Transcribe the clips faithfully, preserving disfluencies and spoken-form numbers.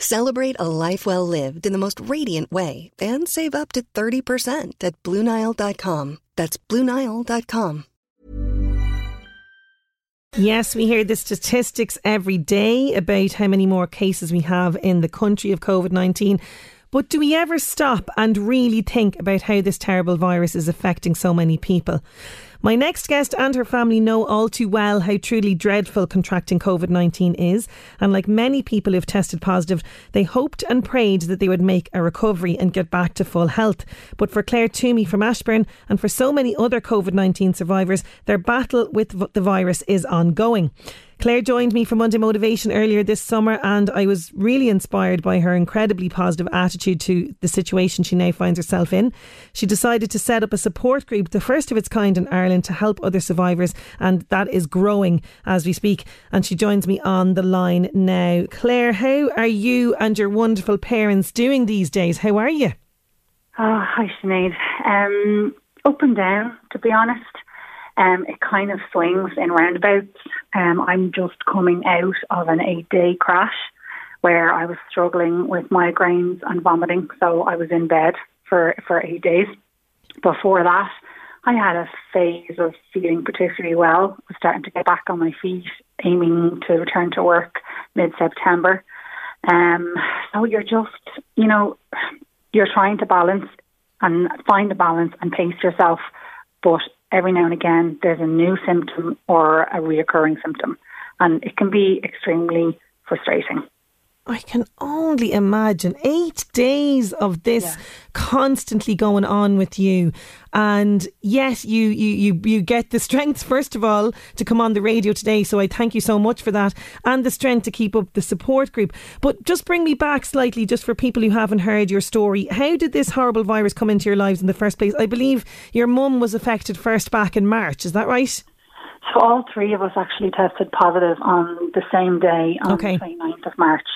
Celebrate a life well lived in the most radiant way and save up to thirty percent at blue nile dot com. That's blue nile dot com. Yes, we hear the statistics every day about how many more cases we have in the country of covid nineteen. But do we ever stop and really think about how this terrible virus is affecting so many people? My next guest and her family know all too well how truly dreadful contracting covid nineteen is. And like many people who've tested positive, they hoped and prayed that they would make a recovery and get back to full health. But for Claire Toomey from Ashburn and for so many other covid nineteen survivors, their battle with the virus is ongoing. Claire joined me for Monday Motivation earlier this summer, and I was really inspired by her incredibly positive attitude to the situation she now finds herself in. She decided to set up a support group, the first of its kind in Ireland, to help other survivors, and that is growing as we speak. And she joins me on the line now. Claire, how are you and your wonderful parents doing these days? How are you? Oh, hi, Sinead. Um, up and down, to be honest. Um, it kind of swings in roundabouts. Um, I'm just coming out of an eight-day crash where I was struggling with migraines and vomiting, so I was in bed for, for eight days. Before that, I had a phase of feeling particularly well. I was starting to get back on my feet, aiming to return to work mid-September. Um, so you're just, you know, you're trying to balance and find a balance and pace yourself, but every now and again, there's a new symptom or a reoccurring symptom, and it can be extremely frustrating. I can only imagine eight days of this yeah. constantly going on with you. And yes, you, you, you, you get the strength, first of all, to come on the radio today. So I thank you so much for that, and the strength to keep up the support group. But just bring me back slightly, just for people who haven't heard your story. How did this horrible virus come into your lives in the first place? I believe your mum was affected first back in March. Is that right? So all three of us actually tested positive on the same day, on okay. the twenty-ninth of March.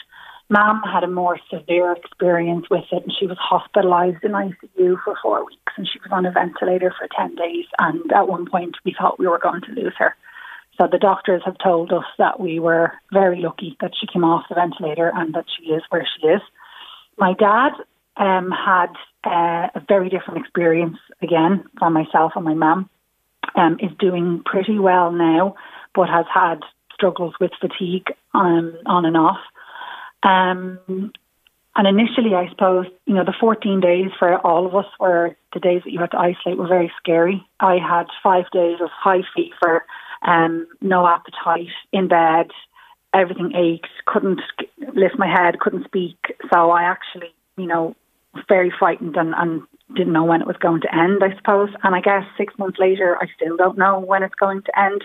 Mum had a more severe experience with it, and she was hospitalised in I C U for four weeks, and she was on a ventilator for ten days, and at one point we thought we were going to lose her. So the doctors have told us that we were very lucky that she came off the ventilator and that she is where she is. My dad um, had uh, a very different experience again from myself and my mum, um, is doing pretty well now, but has had struggles with fatigue um, on and off. Um, and initially, I suppose, you know, the fourteen days for all of us were the days that you had to isolate were very scary. I had five days of high fever, um, no appetite, in bed, everything ached, couldn't lift my head, couldn't speak. So I actually, you know, was very frightened and, and didn't know when it was going to end, I suppose. And I guess six months later, I still don't know when it's going to end.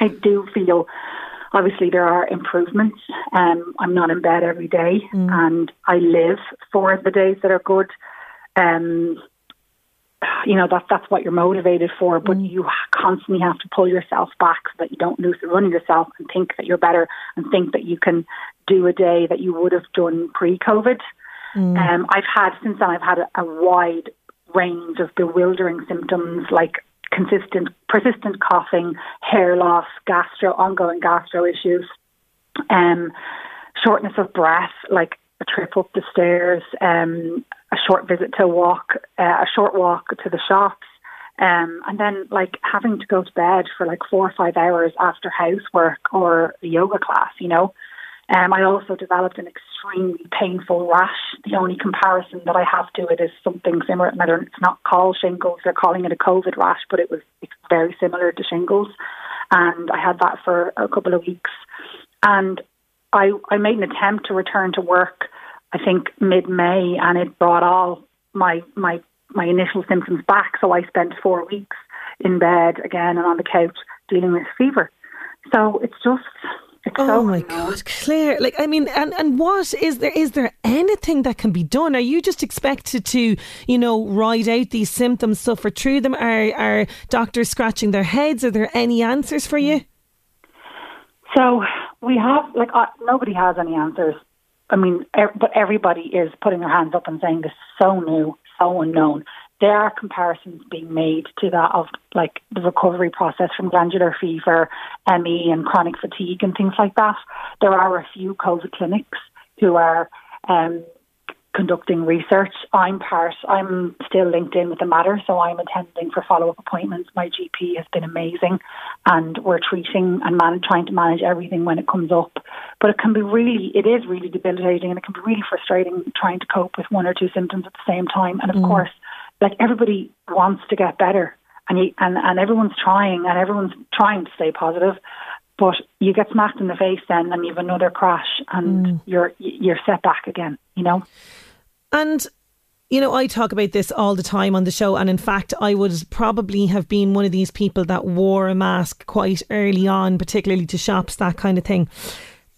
I do feel... Obviously, there are improvements. Um, I'm not in bed every day, mm. and I live for the days that are good. Um, you know, that, that's what you're motivated for, but mm. you constantly have to pull yourself back so that you don't lose the run of yourself and think that you're better and think that you can do a day that you would have done pre-COVID. Mm. Um, I've had, since then, I've had a, a wide range of bewildering symptoms like consistent, persistent coughing, hair loss, gastro, ongoing gastro issues, um, shortness of breath, like a trip up the stairs, um, a short visit to a walk, uh, a short walk to the shops, um, and then like having to go to bed for like four or five hours after housework or a yoga class, you know. Um, I also developed an extremely painful rash. The only comparison that I have to it is something similar. It's not called shingles, they're calling it a COVID rash, but it was it's very similar to shingles. And I had that for a couple of weeks. And I, I made an attempt to return to work, I think, mid-May, and it brought all my my my initial symptoms back. So I spent four weeks in bed again and on the couch dealing with fever. So it's just... It's oh so my God, Claire! Like I mean, and, and what is there? Is there anything that can be done? Are you just expected to, you know, ride out these symptoms, suffer through them? Are are doctors scratching their heads? Are there any answers for you? So we have, like, uh, nobody has any answers. I mean, er- but everybody is putting their hands up and saying this is so new, so unknown. There are comparisons being made to that of like the recovery process from glandular fever, M E and chronic fatigue and things like that. There are a few COVID clinics who are um, conducting research. I'm part, I'm still linked in with the matter, so I'm attending for follow-up appointments. My G P has been amazing and we're treating and man- trying to manage everything when it comes up. But it can be really, it is really debilitating and it can be really frustrating trying to cope with one or two symptoms at the same time. And of mm. course, like everybody wants to get better and, you, and and everyone's trying and everyone's trying to stay positive, but you get smacked in the face then and you have another crash and mm. you're you're set back again, you know? And, you know, I talk about this all the time on the show, and in fact I would probably have been one of these people that wore a mask quite early on, particularly to shops, that kind of thing.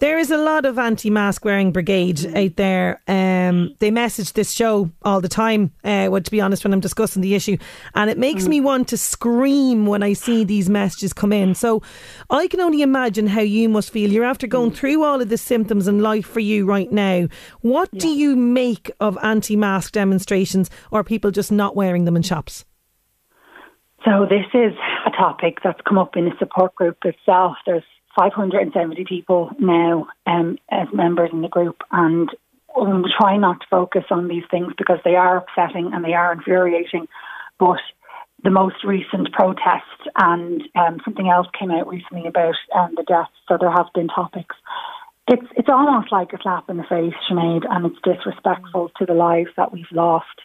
There is a lot of anti-mask wearing brigade out there. Um, they message this show all the time, uh, well, to be honest, when I'm discussing the issue. And it makes mm. me want to scream when I see these messages come in. So I can only imagine how you must feel. You're after going mm. through all of the symptoms in life for you right now. What yeah. do you make of anti-mask demonstrations or people just not wearing them in shops? So this is a topic that's come up in the support group itself. There's five hundred seventy people now um, as members in the group, and we try not to focus on these things because they are upsetting and they are infuriating. But the most recent protests and um, something else came out recently about um, the deaths, so there have been topics. It's it's almost like a slap in the face, Sinead, and it's disrespectful to the lives that we've lost.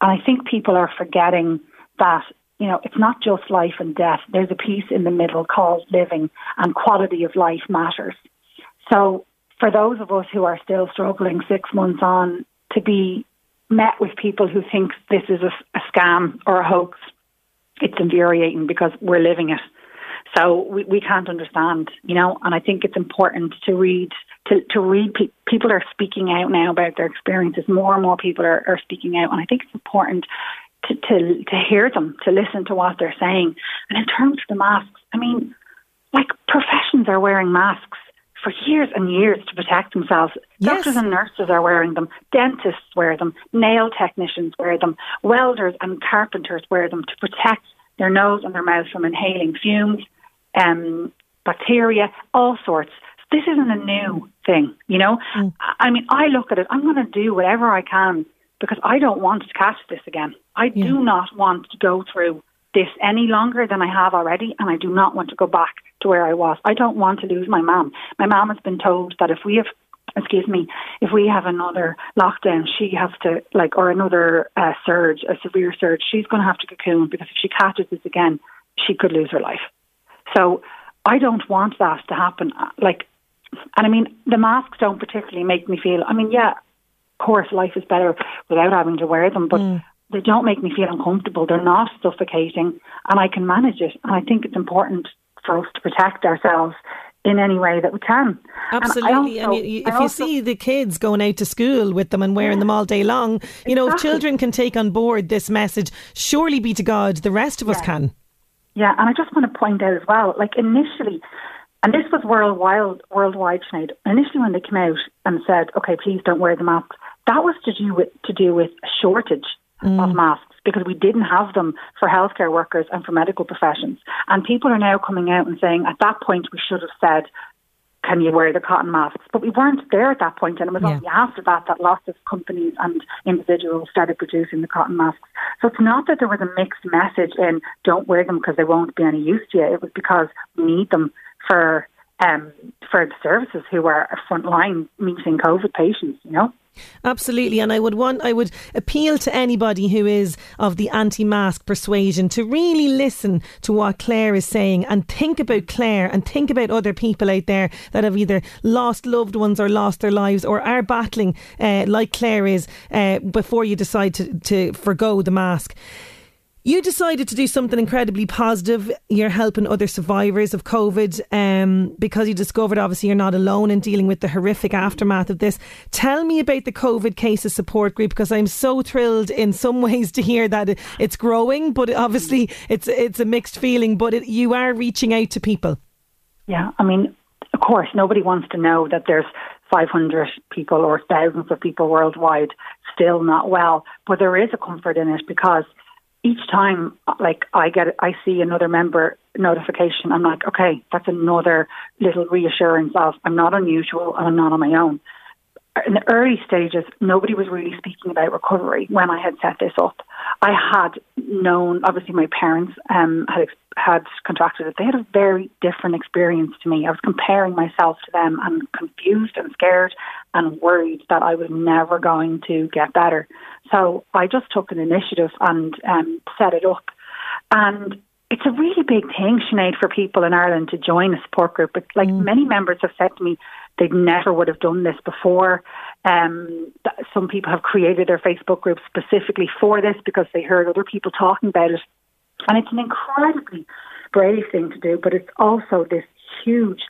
And I think people are forgetting that you know, it's not just life and death. There's a piece in the middle called living, and quality of life matters. So for those of us who are still struggling six months on, to be met with people who think this is a, a scam or a hoax, it's infuriating because we're living it. So we, we can't understand, you know, and I think it's important to read, to, to read. Pe- people are speaking out now about their experiences. More and more people are, are speaking out. And I think it's important To, to to hear them, to listen to what they're saying. And in terms of the masks, I mean, like professions are wearing masks for years and years to protect themselves. Yes. Doctors and nurses are wearing them. Dentists wear them. Nail technicians wear them. Welders and carpenters wear them to protect their nose and their mouth from inhaling fumes, um, bacteria, all sorts. This isn't a new thing, you know? Mm. I mean, I look at it, I'm going to do whatever I can because I don't want to catch this again. I yeah. do not want to go through this any longer than I have already, and I do not want to go back to where I was. I don't want to lose my mum. My mum has been told that if we have, excuse me, if we have another lockdown, she has to, like, or another uh, surge, a severe surge, she's going to have to cocoon, because if she catches this again, she could lose her life. So I don't want that to happen. Like, and I mean, the masks don't particularly make me feel, I mean, yeah, of course, life is better without having to wear them, but mm. they don't make me feel uncomfortable. They're not suffocating, and I can manage it. And I think it's important for us to protect ourselves in any way that we can. Absolutely. And, also, and you, if I you also, see the kids going out to school with them and wearing yeah, them all day long, you exactly. know, if children can take on board this message, surely be to God, the rest of yeah. us can. Yeah, and I just want to point out as well, like initially, and this was worldwide, worldwide, Sinead, initially when they came out and said, okay, please don't wear the mask, that was to do with, to do with a shortage Mm. of masks, because we didn't have them for healthcare workers and for medical professions. And people are now coming out and saying, at that point, we should have said, can you wear the cotton masks? But we weren't there at that point, and it was yeah. only after that that lots of companies and individuals started producing the cotton masks. So it's not that there was a mixed message in don't wear them because they won't be any use to you. It was because we need them for um, for the services who are frontline meeting COVID patients, you know. Absolutely, and I would want I would appeal to anybody who is of the anti-mask persuasion to really listen to what Claire is saying and think about Claire and think about other people out there that have either lost loved ones or lost their lives or are battling uh, like Claire is uh, before you decide to, to forgo the mask. You decided to do something incredibly positive. You're helping other survivors of COVID um, because you discovered obviously you're not alone in dealing with the horrific aftermath of this. Tell me about the COVID cases support group, because I'm so thrilled in some ways to hear that it's growing, but obviously it's it's a mixed feeling, but it, you are reaching out to people. Yeah, I mean, of course, nobody wants to know that there's five hundred people or thousands of people worldwide still not well, but there is a comfort in it because each time, like I get, I see another member notification. I'm like, okay, that's another little reassurance of I'm not unusual and I'm not on my own. In the early stages, nobody was really speaking about recovery when I had set this up. I had known, obviously, my parents um, had had contracted it. They had a very different experience to me. I was comparing myself to them and confused and scared and worried that I was never going to get better. So I just took an initiative and um, set it up. And it's a really big thing, Sinead, for people in Ireland to join a support group. But like mm. many members have said to me, they never would have done this before. Um, some people have created their Facebook groups specifically for this because they heard other people talking about it. And it's an incredibly brave thing to do, but it's also this huge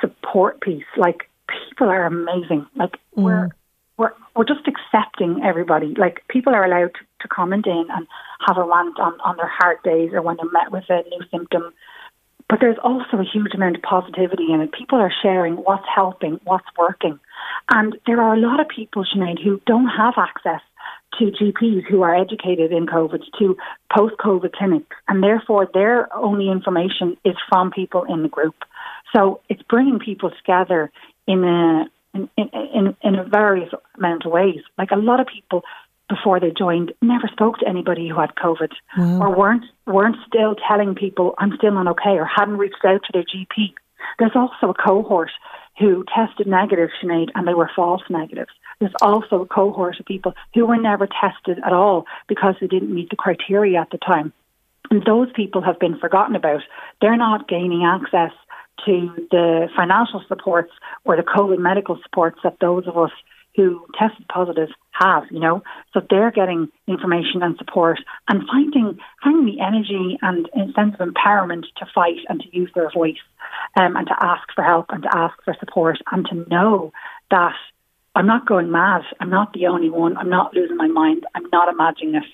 support piece. Like, people are amazing. Like, mm. we're We're, we're just accepting everybody. Like, people are allowed to, to comment in and have a rant on, on their hard days or when they're met with a new symptom. But there's also a huge amount of positivity in it. People are sharing what's helping, what's working. And there are a lot of people, Sinead, who don't have access to G Ps who are educated in COVID, to post-COVID clinics. And therefore, their only information is from people in the group. So it's bringing people together in a In, in in a various amount of ways. Like, a lot of people before they joined never spoke to anybody who had COVID wow. or weren't weren't still telling people I'm still not okay, or hadn't reached out to their G P. There's also a cohort who tested negative, Sinead, and they were false negatives. There's also a cohort of people who were never tested at all because they didn't meet the criteria at the time. And those people have been forgotten about. They're not gaining access to the financial supports or the COVID medical supports that those of us who tested positive have, you know. So they're getting information and support and finding, finding the energy and sense of empowerment to fight and to use their voice um, and to ask for help and to ask for support and to know that I'm not going mad, I'm not the only one, I'm not losing my mind, I'm not imagining it.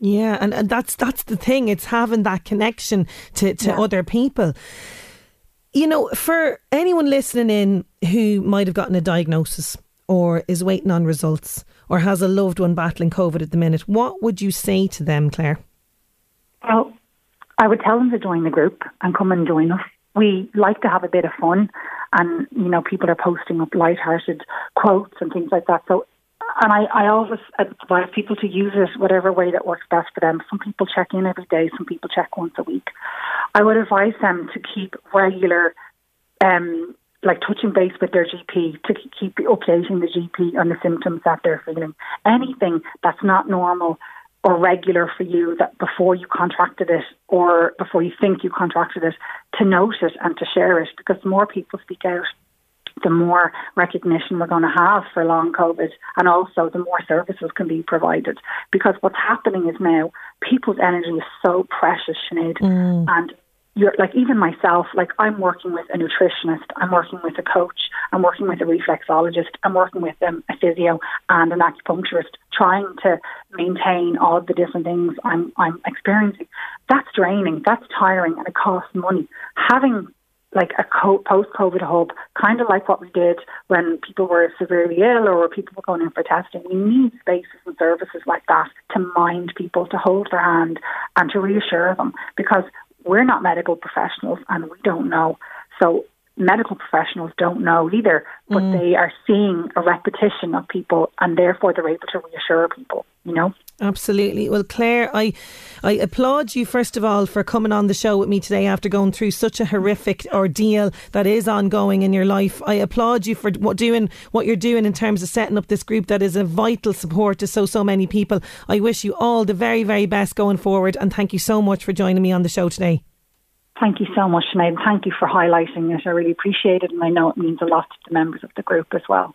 Yeah, and, and that's that's the thing, it's having that connection to, to yeah. other people. You know, for anyone listening in who might have gotten a diagnosis or is waiting on results or has a loved one battling COVID at the minute, what would you say to them, Claire? Well, I would tell them to join the group and come and join us. We like to have a bit of fun and, you know, people are posting up lighthearted quotes and things like that. So, and I, I always advise people to use it whatever way that works best for them. Some people check in every day, some people check once a week. I would advise them to keep regular, um, like touching base with their G P, to keep updating the G P on the symptoms that they're feeling. Anything that's not normal or regular for you that before you contracted it or before you think you contracted it, to note it and to share it, because the more people speak out, the more recognition we're going to have for long COVID, and also the more services can be provided. Because what's happening is now people's energy is so precious, Sinead. Mm. And you're like, even myself, like I'm working with a nutritionist, I'm working with a coach, I'm working with a reflexologist, I'm working with um, a physio and an acupuncturist, trying to maintain all the different things I'm, I'm experiencing. That's draining, that's tiring, and it costs money. Having like a post-COVID hub, kind of like what we did when people were severely ill or people were going in for testing. We need spaces and services like that to mind people, to hold their hand and to reassure them, because we're not medical professionals and we don't know. So medical professionals don't know either, but mm. they are seeing a repetition of people and therefore they're able to reassure people, you know? Absolutely. Well, Claire, I, I applaud you, first of all, for coming on the show with me today after going through such a horrific ordeal that is ongoing in your life. I applaud you for what, doing what you're doing in terms of setting up this group that is a vital support to so, so many people. I wish you all the very, very best going forward, and thank you so much for joining me on the show today. Thank you so much, Sinead. Thank you for highlighting it. I really appreciate it, and I know it means a lot to the members of the group as well.